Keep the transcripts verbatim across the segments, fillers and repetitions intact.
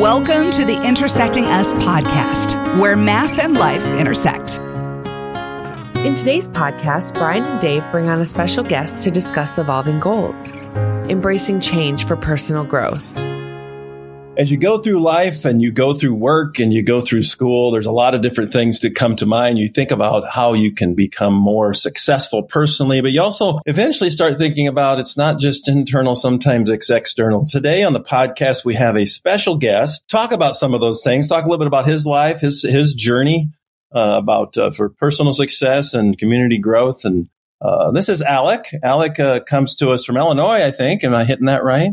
Welcome to the Intersecting Us Podcast, where math and life intersect. In today's podcast, Brian and Dave bring on a special guest to discuss evolving goals, embracing change for personal growth. As you go through life and you go through work and you go through school, there's a lot of different things that come to mind. You think about how you can become more successful personally, but you also eventually start thinking about it's not just internal, sometimes it's external. Today on the podcast, we have a special guest. Talk about some of those things. Talk a little bit about his life, his his journey, uh, about uh, for personal success and community growth. And uh, this is Alec. Alec uh, comes to us from Illinois, I think. Am I hitting that right?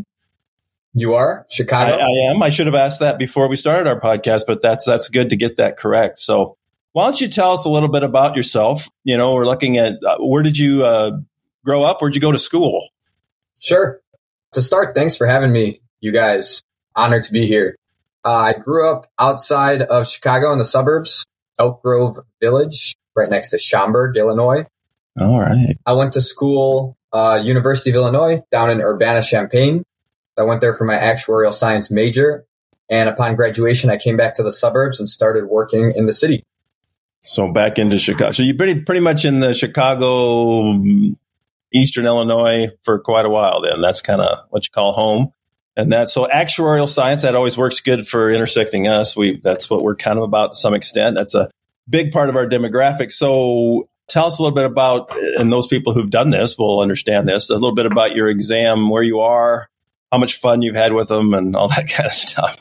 You are? Chicago? I, I am. I should have asked that before we started our podcast, but that's that's good to get that correct. So why don't you tell us a little bit about yourself? You know, we're looking at uh, where did you uh, grow up? Where'd you go to school? Sure. To start, thanks for having me, you guys. Honored to be here. Uh, I grew up outside of Chicago in the suburbs, Elk Grove Village, right next to Schaumburg, Illinois. All right. I went to school, uh, University of Illinois, down in Urbana-Champaign. I went there for my actuarial science major, and upon graduation, I came back to the suburbs and started working in the city. So back into Chicago. So you're pretty, pretty much in the Chicago, Eastern Illinois for quite a while then. That's kind of what you call home. And that's so actuarial science, that always works good for Intersecting Us. We That's what we're kind of about to some extent. That's a big part of our demographic. So tell us a little bit about, and those people who've done this will understand this, a little bit about your exam, where you are, how much fun you've had with them and all that kind of stuff.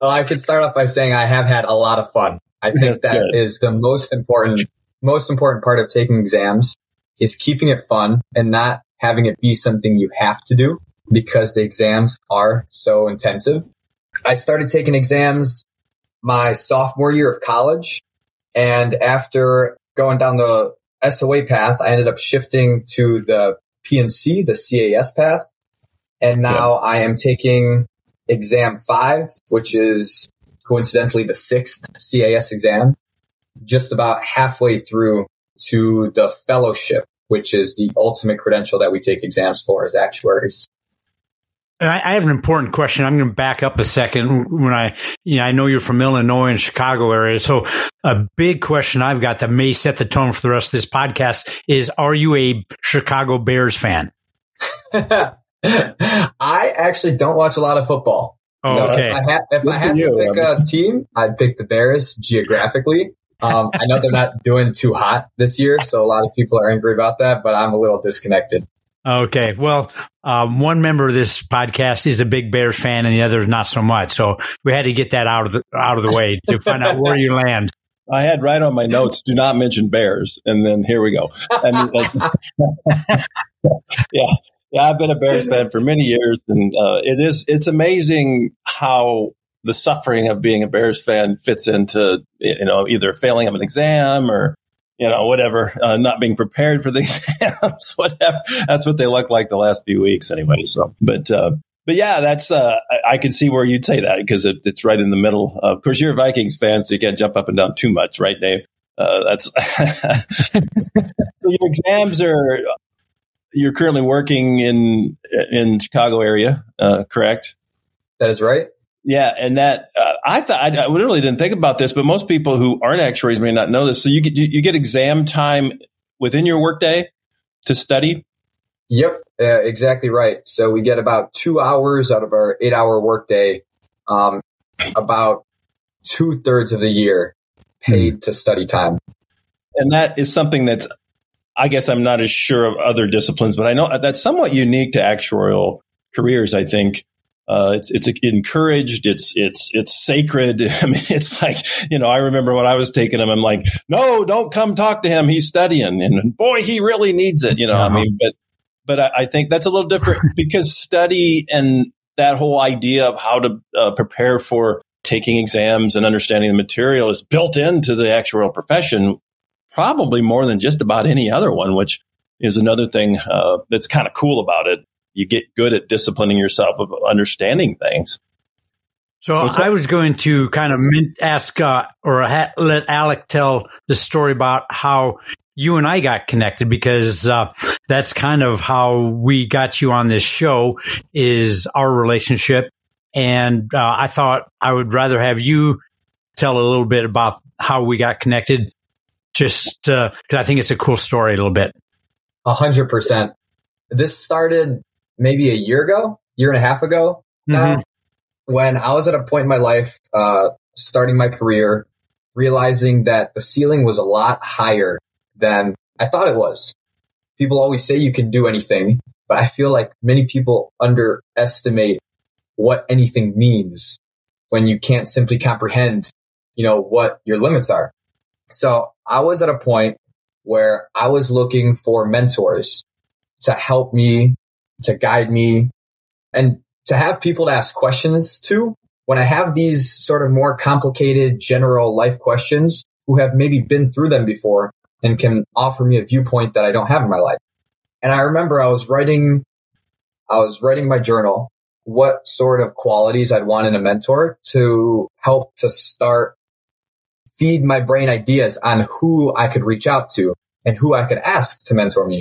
Well, I could start off by saying I have had a lot of fun. I think That's that good. is the most important, most important part of taking exams is keeping it fun and not having it be something you have to do because the exams are so intensive. I started taking exams my sophomore year of college. And after going down the S O A path, I ended up shifting to the P and C, the C A S path. And now I am taking exam five, which is coincidentally the sixth C A S exam, just about halfway through to the fellowship, which is the ultimate credential that we take exams for as actuaries. And I, I have an important question. I'm going to back up a second. When I, you know, I know you're from Illinois and Chicago area. So a big question I've got that may set the tone for the rest of this podcast is, are you a Chicago Bears fan? I actually don't watch a lot of football. Oh, so okay. If I, ha- if I had to you, pick I mean. a team, I'd pick the Bears geographically. Um, I know they're not doing too hot this year, so a lot of people are angry about that, but I'm a little disconnected. Okay. Well, um, one member of this podcast is a big Bears fan and the other is not so much. So we had to get that out of the, out of the way to find out where you land. I had right on my notes, do not mention Bears. And then here we go. And yeah. Yeah, I've been a Bears fan for many years, and uh, it is, it's amazing how the suffering of being a Bears fan fits into, you know, either failing of an exam or, you know, whatever, uh, not being prepared for the exams, whatever. That's what they look like the last few weeks anyway. So, but, uh, but yeah, that's, uh, I, I can see where you'd say that because it, it's right in the middle. Uh, of course, you're a Vikings fan, so you can't jump up and down too much, right, Dave? Uh, that's, your exams are, You're currently working in in Chicago area, uh, correct? That is right. Yeah, and that uh, I thought I, I really didn't think about this, but most people who aren't actuaries may not know this. So you get you, you get exam time within your workday to study. Yep, uh, exactly right. So we get about two hours out of our eight hour workday, um, about two thirds of the year paid mm-hmm. to study time, and that is something that's. I guess I'm not as sure of other disciplines, but I know that's somewhat unique to actuarial careers. I think uh, it's it's encouraged. It's it's it's sacred. I mean, it's like, you know, I remember when I was taking him, I'm like, no, don't come talk to him. He's studying, and boy, he really needs it. You know, uh-huh. I mean, but but I, I think that's a little different because study and that whole idea of how to uh, prepare for taking exams and understanding the material is built into the actuarial profession. Probably more than just about any other one, which is another thing uh, that's kind of cool about it. You get good at disciplining yourself, of understanding things. So I was going to kind of ask uh, or ha- let Alec tell the story about how you and I got connected, because uh, that's kind of how we got you on this show is our relationship. And uh, I thought I would rather have you tell a little bit about how we got connected, just because uh, I think it's a cool story a little bit. A hundred percent. This started maybe a year ago, year and a half ago now, mm-hmm. when I was at a point in my life, uh, starting my career, realizing that the ceiling was a lot higher than I thought it was. People always say you can do anything, but I feel like many people underestimate what anything means when you can't simply comprehend, you know, what your limits are. So I was at a point where I was looking for mentors to help me, to guide me, and to have people to ask questions to. When I have these sort of more complicated general life questions, who have maybe been through them before and can offer me a viewpoint that I don't have in my life. And I remember I was writing, I was writing my journal, what sort of qualities I'd want in a mentor to help to start feed my brain ideas on who I could reach out to and who I could ask to mentor me.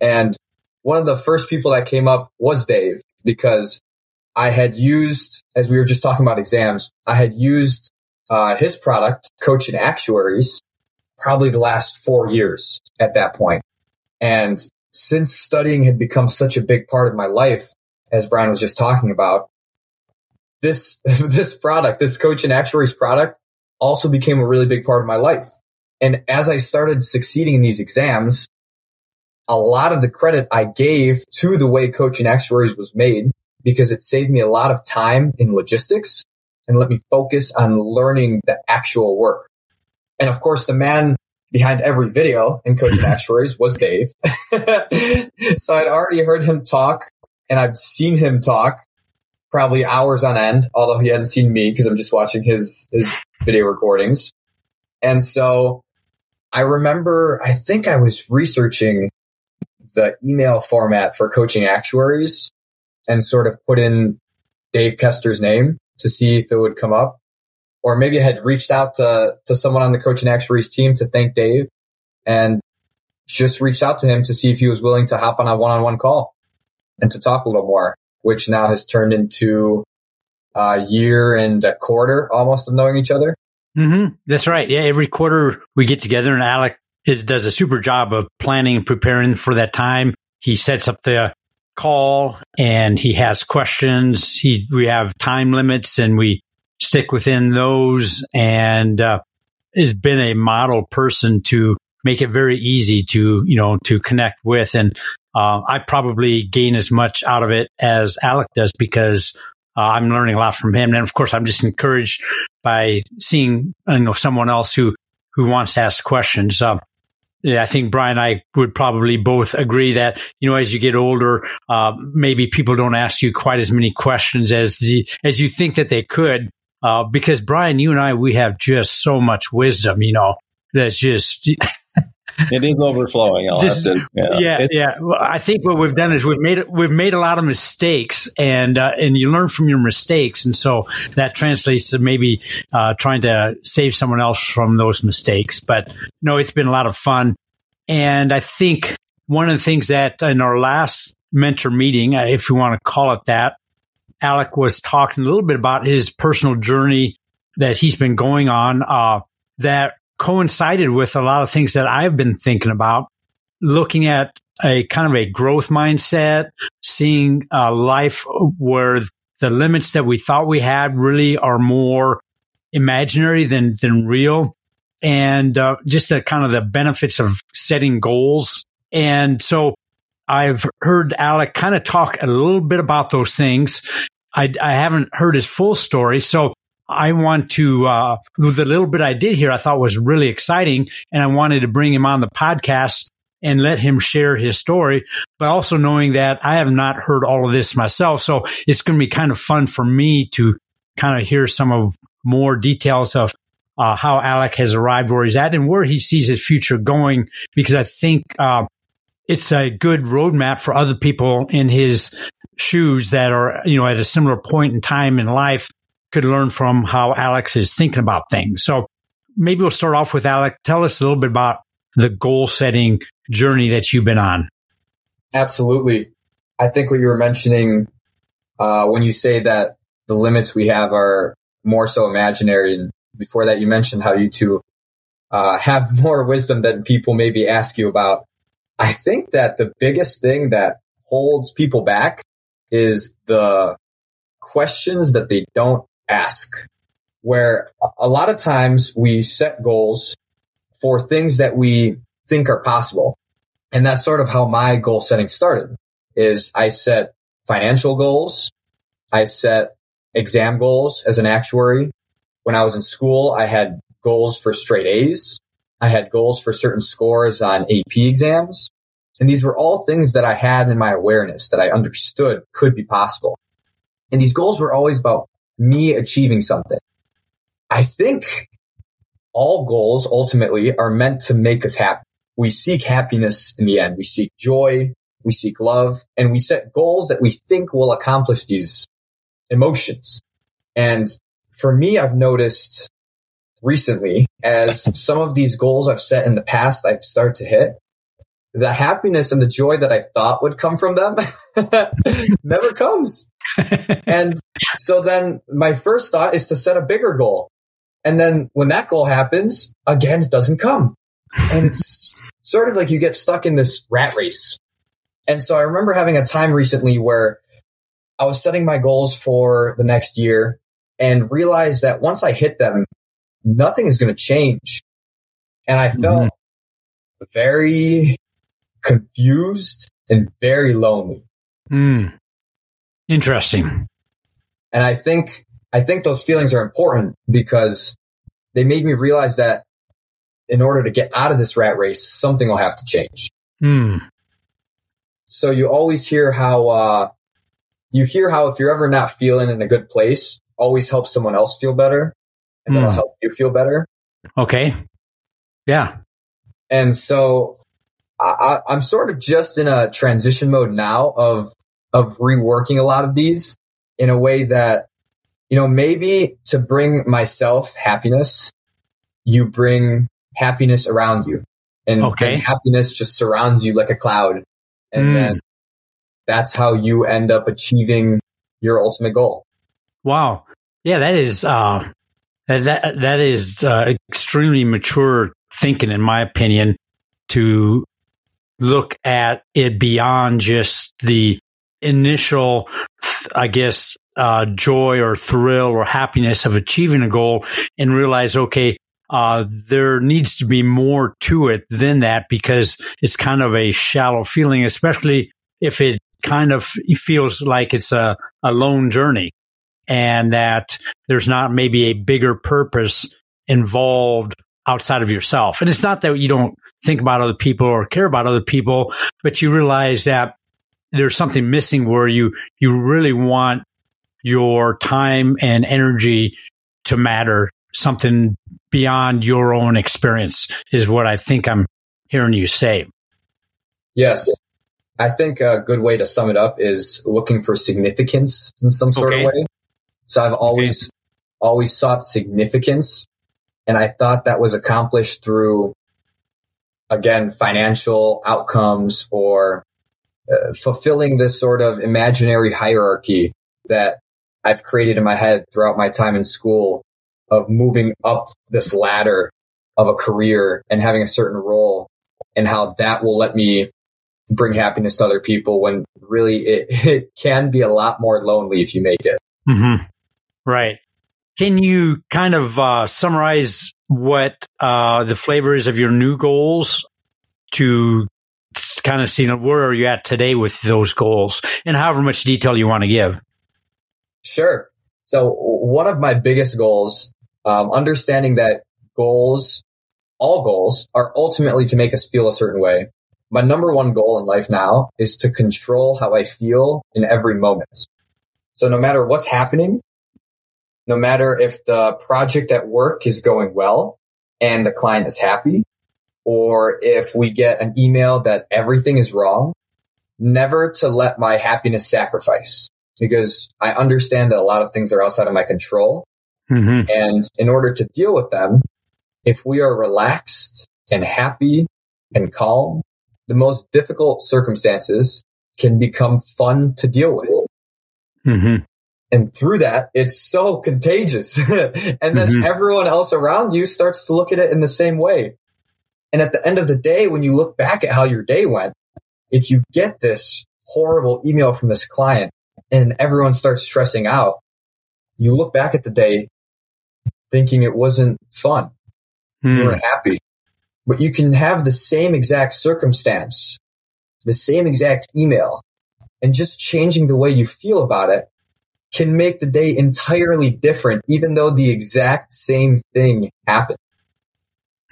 And one of the first people that came up was Dave, because I had used, as we were just talking about exams, I had used uh, his product, Coaching Actuaries, probably the last four years at that point. And since studying had become such a big part of my life, as Brian was just talking about, this this product, this Coaching Actuaries product, also became a really big part of my life. And as I started succeeding in these exams, a lot of the credit I gave to the way Coaching Actuaries was made, because it saved me a lot of time in logistics and let me focus on learning the actual work. And of course, the man behind every video in Coaching Actuaries was Dave. So I'd already heard him talk, and I've seen him talk probably hours on end, although he hadn't seen me because I'm just watching his, his video recordings. And so I remember, I think I was researching the email format for Coaching Actuaries and sort of put in Dave Kester's name to see if it would come up. Or maybe I had reached out to, to someone on the Coaching Actuaries team to thank Dave, and just reached out to him to see if he was willing to hop on a one-on-one call and to talk a little more, which now has turned into a year and a quarter almost of knowing each other. Mm-hmm. That's right. Yeah, every quarter we get together, and Alec is, does a super job of planning and preparing for that time. He sets up the call, and he has questions. He, we have time limits, and we stick within those, and uh, has been a model person to make it very easy to, you know, to connect with. And Uh, I probably gain as much out of it as Alec does, because uh, I'm learning a lot from him. And of course, I'm just encouraged by seeing, you know, someone else who, who wants to ask questions. Uh, yeah, I think Brian and I would probably both agree that, you know, as you get older, uh, maybe people don't ask you quite as many questions as the, as you think that they could. Uh, because Brian, you and I, we have just so much wisdom, you know, that's just... It is overflowing. I'll Just, have to, yeah, yeah. yeah. Well, I think what we've done is we've made we've made a lot of mistakes, and uh, and you learn from your mistakes, and so that translates to maybe uh, trying to save someone else from those mistakes. But no, it's been a lot of fun, and I think one of the things that in our last mentor meeting, if you want to call it that, Alec was talking a little bit about his personal journey that he's been going on. Uh, that. coincided with a lot of things that I've been thinking about, looking at a kind of a growth mindset, seeing a life where the limits that we thought we had really are more imaginary than, than real, and uh, just the kind of the benefits of setting goals. And so I've heard Alec kind of talk a little bit about those things. I, I haven't heard his full story. So I want to, uh, the little bit I did here, I thought was really exciting, and I wanted to bring him on the podcast and let him share his story, but also knowing that I have not heard all of this myself. So it's going to be kind of fun for me to kind of hear some of more details of uh, how Alec has arrived where he's at and where he sees his future going, because I think uh, it's a good roadmap for other people in his shoes that are, you know, at a similar point in time in life, could learn from how Alec is thinking about things. So maybe we'll start off with Alec. Tell us a little bit about the goal-setting journey that you've been on. Absolutely. I think what you were mentioning uh, when you say that the limits we have are more so imaginary. And before that, you mentioned how you two uh, have more wisdom than people maybe ask you about. I think that the biggest thing that holds people back is the questions that they don't ask, where a lot of times we set goals for things that we think are possible. And that's sort of how my goal setting started. Is I set financial goals. I set exam goals as an actuary. When I was in school, I had goals for straight A's. I had goals for certain scores on A P exams. And these were all things that I had in my awareness that I understood could be possible. And these goals were always about me achieving something. I think all goals ultimately are meant to make us happy. We seek happiness in the end. We seek joy. We seek love. And we set goals that we think will accomplish these emotions. And for me, I've noticed recently, as some of these goals I've set in the past, I've started to hit, the happiness and the joy that I thought would come from them never comes. And so then my first thought is to set a bigger goal. And then when that goal happens, again, it doesn't come. And it's sort of like you get stuck in this rat race. And so I remember having a time recently where I was setting my goals for the next year and realized that once I hit them, nothing is going to change. And I felt mm-hmm. very confused and very lonely. Mm. Interesting. And I think I think those feelings are important because they made me realize that in order to get out of this rat race, something will have to change. Mm. So you always hear how uh you hear how if you're ever not feeling in a good place, always help someone else feel better, and mm. that'll help you feel better. Okay. Yeah. And so I, I'm sort of just in a transition mode now of of reworking a lot of these in a way that, you know, maybe to bring myself happiness, you bring happiness around you, and, okay. and happiness just surrounds you like a cloud. And mm. then that's how you end up achieving your ultimate goal. Wow. Yeah, that is, uh, that, that is, uh, extremely mature thinking, in my opinion, to look at it beyond just the initial, I guess, uh, joy or thrill or happiness of achieving a goal and realize, okay, Uh, there needs to be more to it than that, because it's kind of a shallow feeling, especially if it kind of feels like it's a, a lone journey and that there's not maybe a bigger purpose involved outside of yourself. And it's not that you don't think about other people or care about other people, but you realize that there's something missing where you, you really want your time and energy to matter. Something beyond your own experience is what I think I'm hearing you say. Yes. I think a good way to sum it up is looking for significance in some sort okay. of way. So I've always, okay. always sought significance. And I thought that was accomplished through, again, financial outcomes or uh, fulfilling this sort of imaginary hierarchy that I've created in my head throughout my time in school, of moving up this ladder of a career and having a certain role, and how that will let me bring happiness to other people when really it, it can be a lot more lonely if you make it. Mm-hmm. Right. Can you kind of uh, summarize what uh, the flavor is of your new goals to kind of see where are you at today with those goals, and however much detail you want to give? Sure. So one of my biggest goals, Um, understanding that goals, all goals, are ultimately to make us feel a certain way. My number one goal in life now is to control how I feel in every moment. So no matter what's happening, no matter if the project at work is going well and the client is happy, or if we get an email that everything is wrong, never to let my happiness sacrifice, because I understand that a lot of things are outside of my control. Mm-hmm. And in order to deal with them, if we are relaxed and happy and calm, the most difficult circumstances can become fun to deal with. Mm-hmm. And through that, it's so contagious. And then mm-hmm. everyone else around you starts to look at it in the same way. And at the end of the day, when you look back at how your day went, if you get this horrible email from this client and everyone starts stressing out, you look back at the day thinking it wasn't fun. Hmm. You weren't happy. But you can have the same exact circumstance, the same exact email, and just changing the way you feel about it can make the day entirely different, even though the exact same thing happened.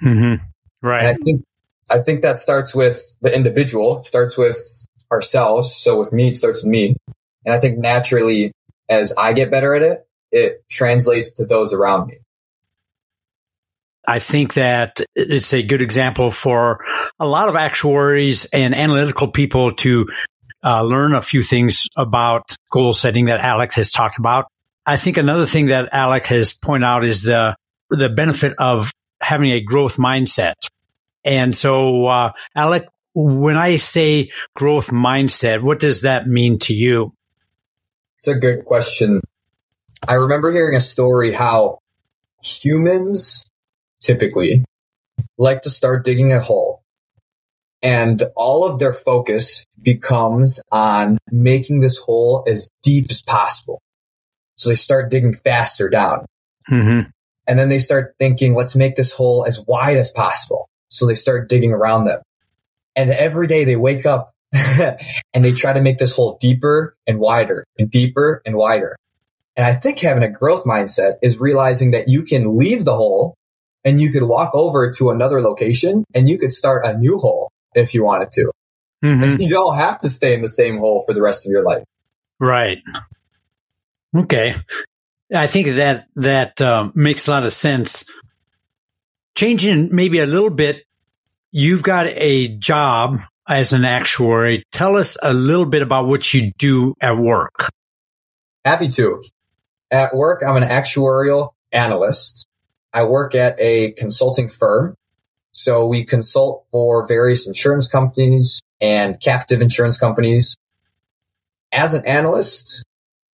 Mm-hmm. Right. And I think, I think that starts with the individual. It starts with ourselves. So with me, it starts with me. And I think naturally, as I get better at it, it translates to those around me. I think that it's a good example for a lot of actuaries and analytical people to uh, learn a few things about goal setting that Alec has talked about. I think another thing that Alec has pointed out is the the benefit of having a growth mindset. And so, uh, Alec, when I say growth mindset, what does that mean to you? It's a good question. I remember hearing a story how humans typically like to start digging a hole, and all of their focus becomes on making this hole as deep as possible. So they start digging faster down. Mm-hmm. And then they start thinking, let's make this hole as wide as possible. So they start digging around them. And every day they wake up and they try to make this hole deeper and wider and deeper and wider. And I think having a growth mindset is realizing that you can leave the hole and you could walk over to another location and you could start a new hole if you wanted to. Mm-hmm. You don't have to stay in the same hole for the rest of your life. Right. Okay. I think that that um, makes a lot of sense. Changing maybe a little bit, you've got a job as an actuary. Tell us a little bit about what you do at work. Happy to. At work, I'm an actuarial analyst. I work at a consulting firm. So we consult for various insurance companies and captive insurance companies. As an analyst,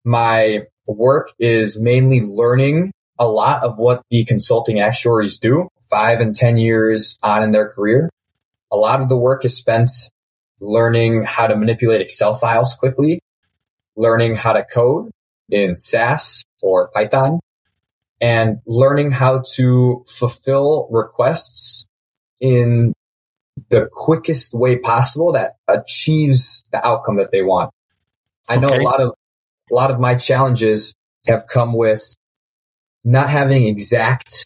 my work is mainly learning a lot of what the consulting actuaries do five and ten years on in their career. A lot of the work is spent learning how to manipulate Excel files quickly, learning how to code in S A S or Python, and learning how to fulfill requests in the quickest way possible that achieves the outcome that they want. I know okay. a lot of a lot of my challenges have come with not having exact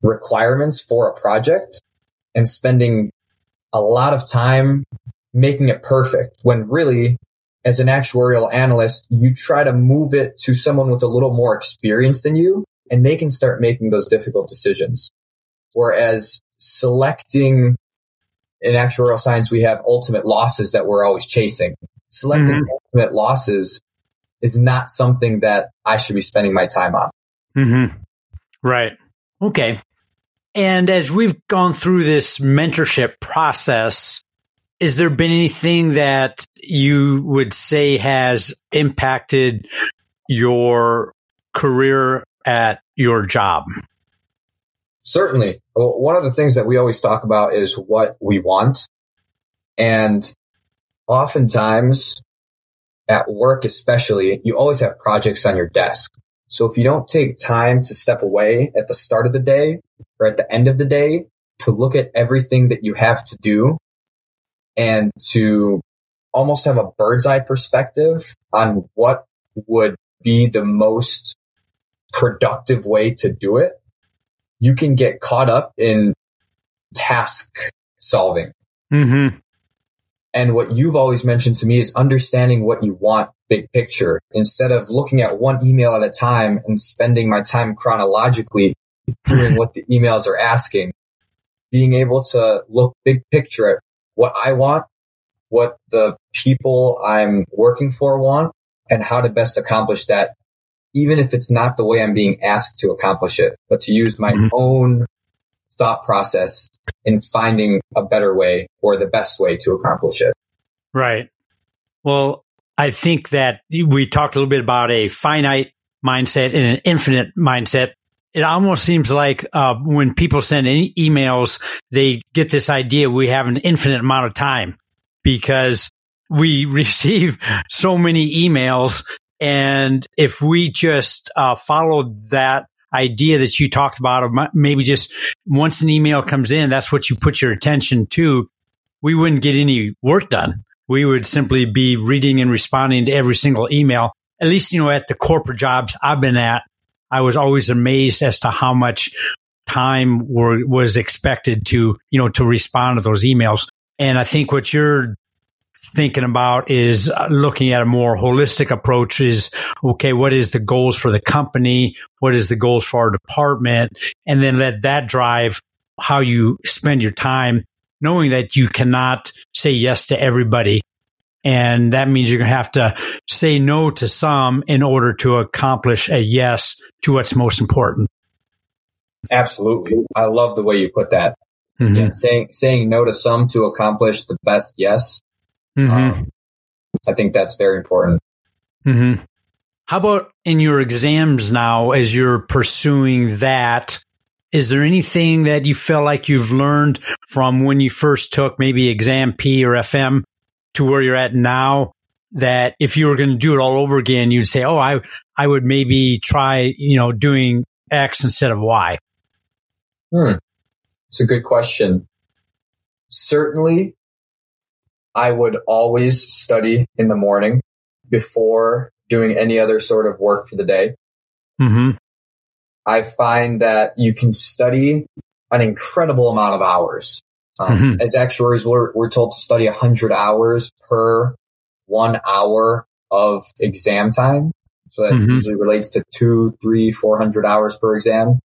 requirements for a project and spending a lot of time making it perfect, when really, as an actuarial analyst, you try to move it to someone with a little more experience than you, and they can start making those difficult decisions. Whereas selecting, in actuarial science, we have ultimate losses that we're always chasing. Selecting mm-hmm. ultimate losses is not something that I should be spending my time on. Mm-hmm. Right. Okay. And as we've gone through this mentorship process, is there been anything that you would say has impacted your career at your job? Certainly. Well, one of the things that we always talk about is what we want. And oftentimes, at work especially, you always have projects on your desk. So if you don't take time to step away at the start of the day or at the end of the day to look at everything that you have to do, and to almost have a bird's eye perspective on what would be the most productive way to do it, you can get caught up in task solving. Mm-hmm. And what you've always mentioned to me is understanding what you want big picture. Instead of looking at one email at a time and spending my time chronologically doing what the emails are asking, being able to look big picture at what I want, what the people I'm working for want, and how to best accomplish that, even if it's not the way I'm being asked to accomplish it, but to use my mm-hmm. own thought process in finding a better way or the best way to accomplish it. Right. Well, I think that we talked a little bit about a finite mindset and an infinite mindset. It almost seems like uh, when people send any emails, they get this idea we have an infinite amount of time because we receive so many emails. And if we just uh, follow that idea that you talked about, of maybe just once an email comes in, that's what you put your attention to, we wouldn't get any work done. We would simply be reading and responding to every single email. At least, you know, at the corporate jobs I've been at, I was always amazed as to how much time were, was expected to, you know, to respond to those emails. And I think what you're thinking about is looking at a more holistic approach is, okay, what is the goals for the company? What is the goals for our department? And then let that drive how you spend your time, knowing that you cannot say yes to everybody. And that means you're going to have to say no to some in order to accomplish a yes to what's most important. Absolutely. I love the way you put that. Mm-hmm. Yeah, saying saying no to some to accomplish the best yes. Mm-hmm. Um, I think that's very important. Mm-hmm. How about in your exams now, as you're pursuing that, is there anything that you feel like you've learned from when you first took maybe exam P or F M to where you're at now, that if you were going to do it all over again, you'd say, oh, I, I would maybe try, you know, doing X instead of Y? Hmm. It's a good question. Certainly, I would always study in the morning before doing any other sort of work for the day. Mm-hmm. I find that you can study an incredible amount of hours. Um, mm-hmm. As actuaries, we're, we're told to study one hundred hours per one hour of exam time. So that mm-hmm. usually relates to two, three, four hundred hours per exam.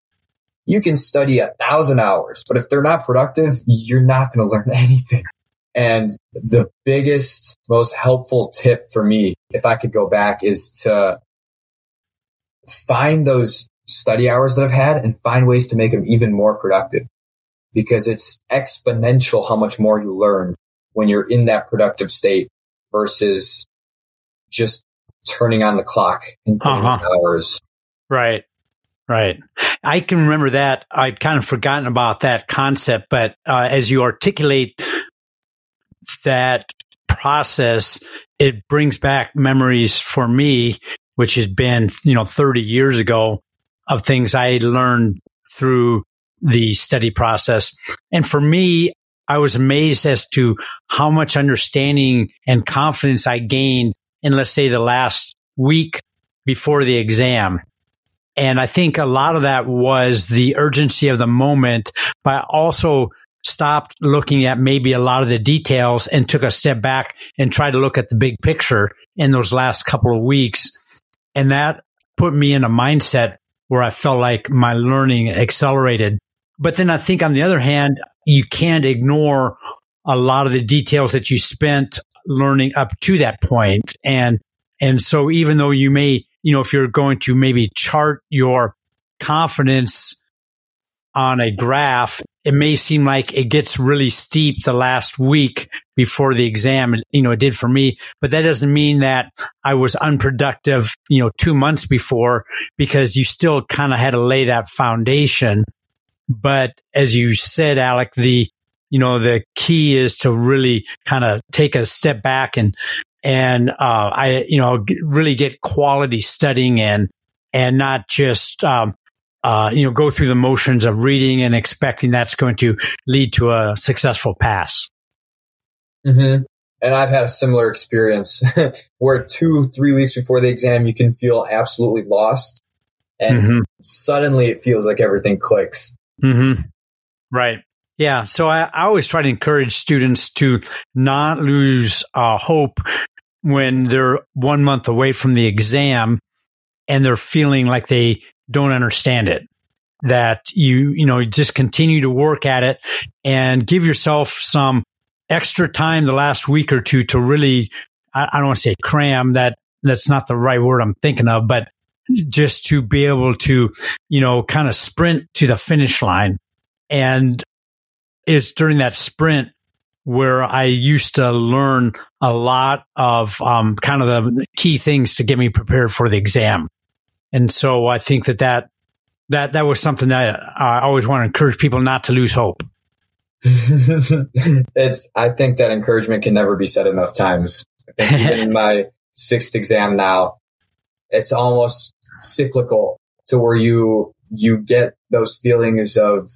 You can study a thousand hours, but if they're not productive, you're not going to learn anything. And the biggest, most helpful tip for me, if I could go back, is to find those study hours that I've had and find ways to make them even more productive, because it's exponential how much more you learn when you're in that productive state versus just turning on the clock and counting uh-huh. hours. Right. Right. I can remember that. I'd kind of forgotten about that concept, but uh, as you articulate that process, it brings back memories for me, which has been, you know, thirty years ago, of things I learned through the study process. And for me, I was amazed as to how much understanding and confidence I gained in, let's say, the last week before the exam. And I think a lot of that was the urgency of the moment, but I also stopped looking at maybe a lot of the details and took a step back and tried to look at the big picture in those last couple of weeks. And that put me in a mindset where I felt like my learning accelerated. But then I think on the other hand, you can't ignore a lot of the details that you spent learning up to that point. And, and so even though you may, you know, if you're going to maybe chart your confidence on a graph, it may seem like it gets really steep the last week before the exam. You know, it did for me, but that doesn't mean that I was unproductive, you know, two months before, because you still kind of had to lay that foundation. But as you said, Alec, the, you know, the key is to really kind of take a step back and, and, uh, I, you know, really get quality studying in and not just, um, Uh, you know, go through the motions of reading and expecting that's going to lead to a successful pass. Mm-hmm. And I've had a similar experience where two, three weeks before the exam, you can feel absolutely lost. And mm-hmm. suddenly it feels like everything clicks. Mm-hmm. Right. Yeah. So I, I always try to encourage students to not lose uh, hope when they're one month away from the exam and they're feeling like they don't understand it, that you, you know, just continue to work at it and give yourself some extra time the last week or two to really, I, I don't want to say cram, that that's not the right word I'm thinking of, but just to be able to, you know, kind of sprint to the finish line. And it's during that sprint where I used to learn a lot of um, kind of the key things to get me prepared for the exam. And so I think that that, that, that was something that I always want to encourage people not to lose hope. It's, I think that encouragement can never be said enough times. I think even in my sixth exam now, it's almost cyclical to where you, you get those feelings of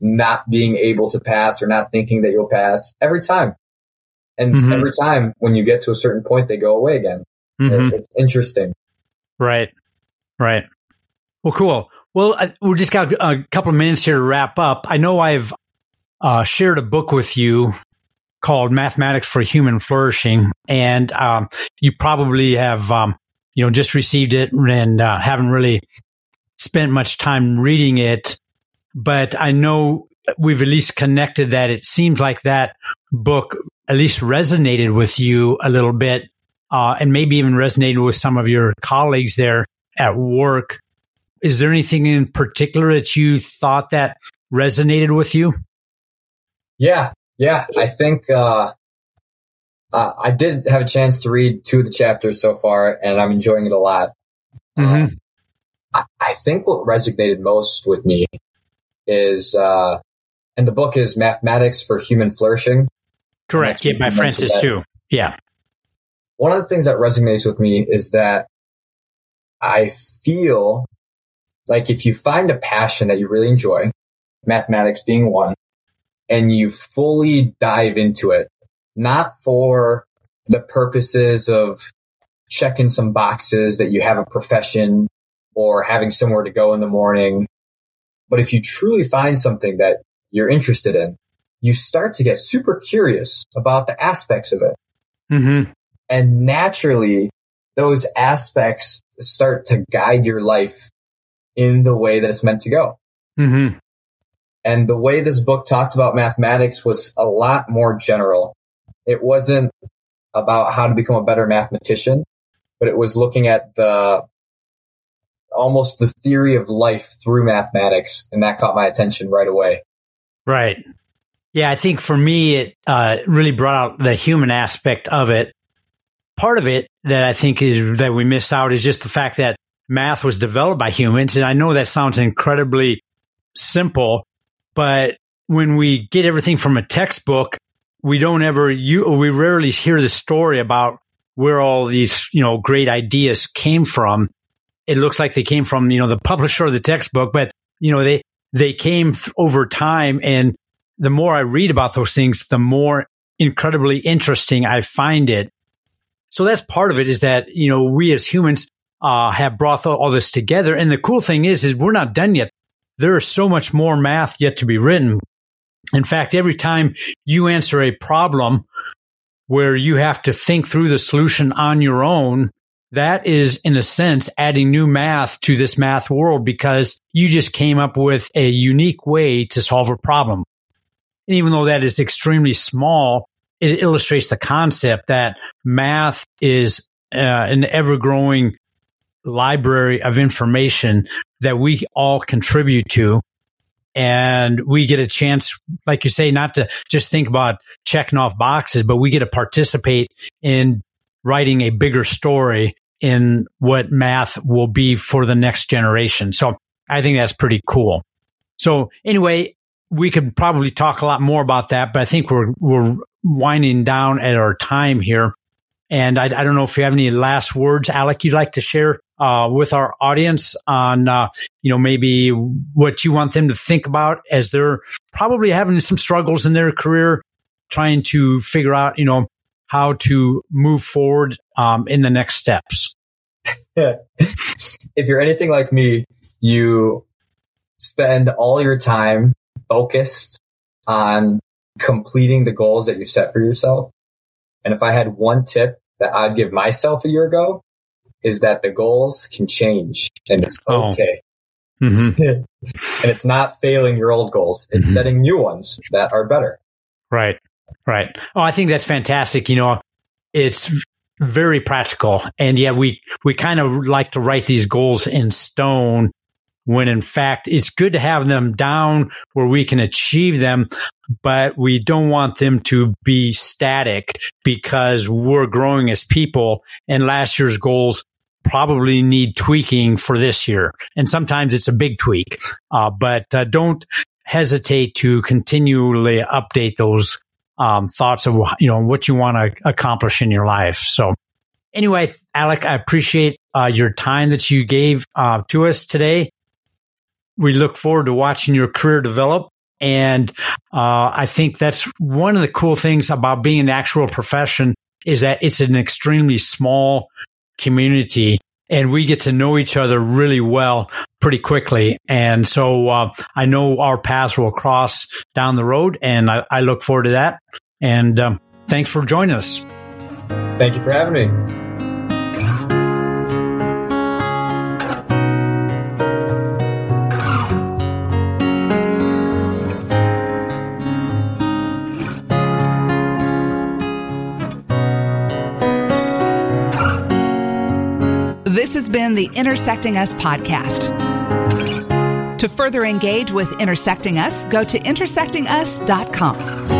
not being able to pass or not thinking that you'll pass every time. And mm-hmm. every time when you get to a certain point, they go away again. Mm-hmm. It's interesting. Right. Right. Well, cool. Well, I, we just got a couple of minutes here to wrap up. I know I've uh, shared a book with you called Mathematics for Human Flourishing, and um, you probably have, um, you know, just received it and uh, haven't really spent much time reading it. But I know we've at least connected that it seems like that book at least resonated with you a little bit, uh, and maybe even resonated with some of your colleagues there at work. Is there anything in particular that you thought that resonated with you? Yeah, yeah. I think uh, uh, I did have a chance to read two of the chapters so far, and I'm enjoying it a lot. Mm-hmm. Um, I, I think what resonated most with me is, uh, and the book is Mathematics for Human Flourishing. Correct. Yeah, by Francis Su. Yeah. One of the things that resonates with me is that I feel like if you find a passion that you really enjoy, mathematics being one, and you fully dive into it, not for the purposes of checking some boxes that you have a profession or having somewhere to go in the morning, but if you truly find something that you're interested in, you start to get super curious about the aspects of it. Mm-hmm. And naturally, those aspects start to guide your life in the way that it's meant to go. Mm-hmm. And the way this book talked about mathematics was a lot more general. It wasn't about how to become a better mathematician, but it was looking at the almost the theory of life through mathematics. And that caught my attention right away. Right. Yeah. I think for me, it uh, really brought out the human aspect of it. Part of it that I think is that we miss out is just the fact that math was developed by humans. And I know that sounds incredibly simple, but when we get everything from a textbook, we don't ever, you, we rarely hear the story about where all these, you know, great ideas came from. It looks like they came from, you know, the publisher of the textbook, but, you know, they, they came th- over time. And the more I read about those things, the more incredibly interesting I find it. So that's part of it is that, you know, we as humans, uh, have brought th- all this together. And the cool thing is, is we're not done yet. There is so much more math yet to be written. In fact, every time you answer a problem where you have to think through the solution on your own, that is, in a sense, adding new math to this math world because you just came up with a unique way to solve a problem. And even though that is extremely small, it illustrates the concept that math is uh, an ever-growing library of information that we all contribute to. And we get a chance, like you say, not to just think about checking off boxes, but we get to participate in writing a bigger story in what math will be for the next generation. So I think that's pretty cool. So anyway, we could probably talk a lot more about that, but I think we're we're winding down at our time here. And I, I don't know if you have any last words, Alec, you'd like to share uh, with our audience on, uh, you know, maybe what you want them to think about as they're probably having some struggles in their career, trying to figure out, you know, how to move forward um, in the next steps. If you're anything like me, you spend all your time focused on completing the goals that you've set for yourself. And if I had one tip that I'd give myself a year ago, is that the goals can change and it's okay. Oh. Mm-hmm. And it's not failing your old goals. It's mm-hmm. setting new ones that are better. Right. Right. Oh, I think that's fantastic. You know, it's very practical. And yeah, we, we kind of like to write these goals in stone. when in fact it's good to have them down where we can achieve them, but we don't want them to be static because we're growing as people and last year's goals probably need tweaking for this year. And sometimes it's a big tweak, uh, but uh, don't hesitate to continually update those um, thoughts of, you know, what you want to accomplish in your life. So anyway, Alec, I appreciate uh, your time that you gave uh, to us today. We look forward to watching your career develop. And uh, I think that's one of the cool things about being in the actuarial profession is that it's an extremely small community and we get to know each other really well pretty quickly. And so uh, I know our paths will cross down the road and I, I look forward to that. And um, thanks for joining us. Thank you for having me. This has been the Intersecting Us podcast. To further engage with Intersecting Us, go to intersecting us dot com.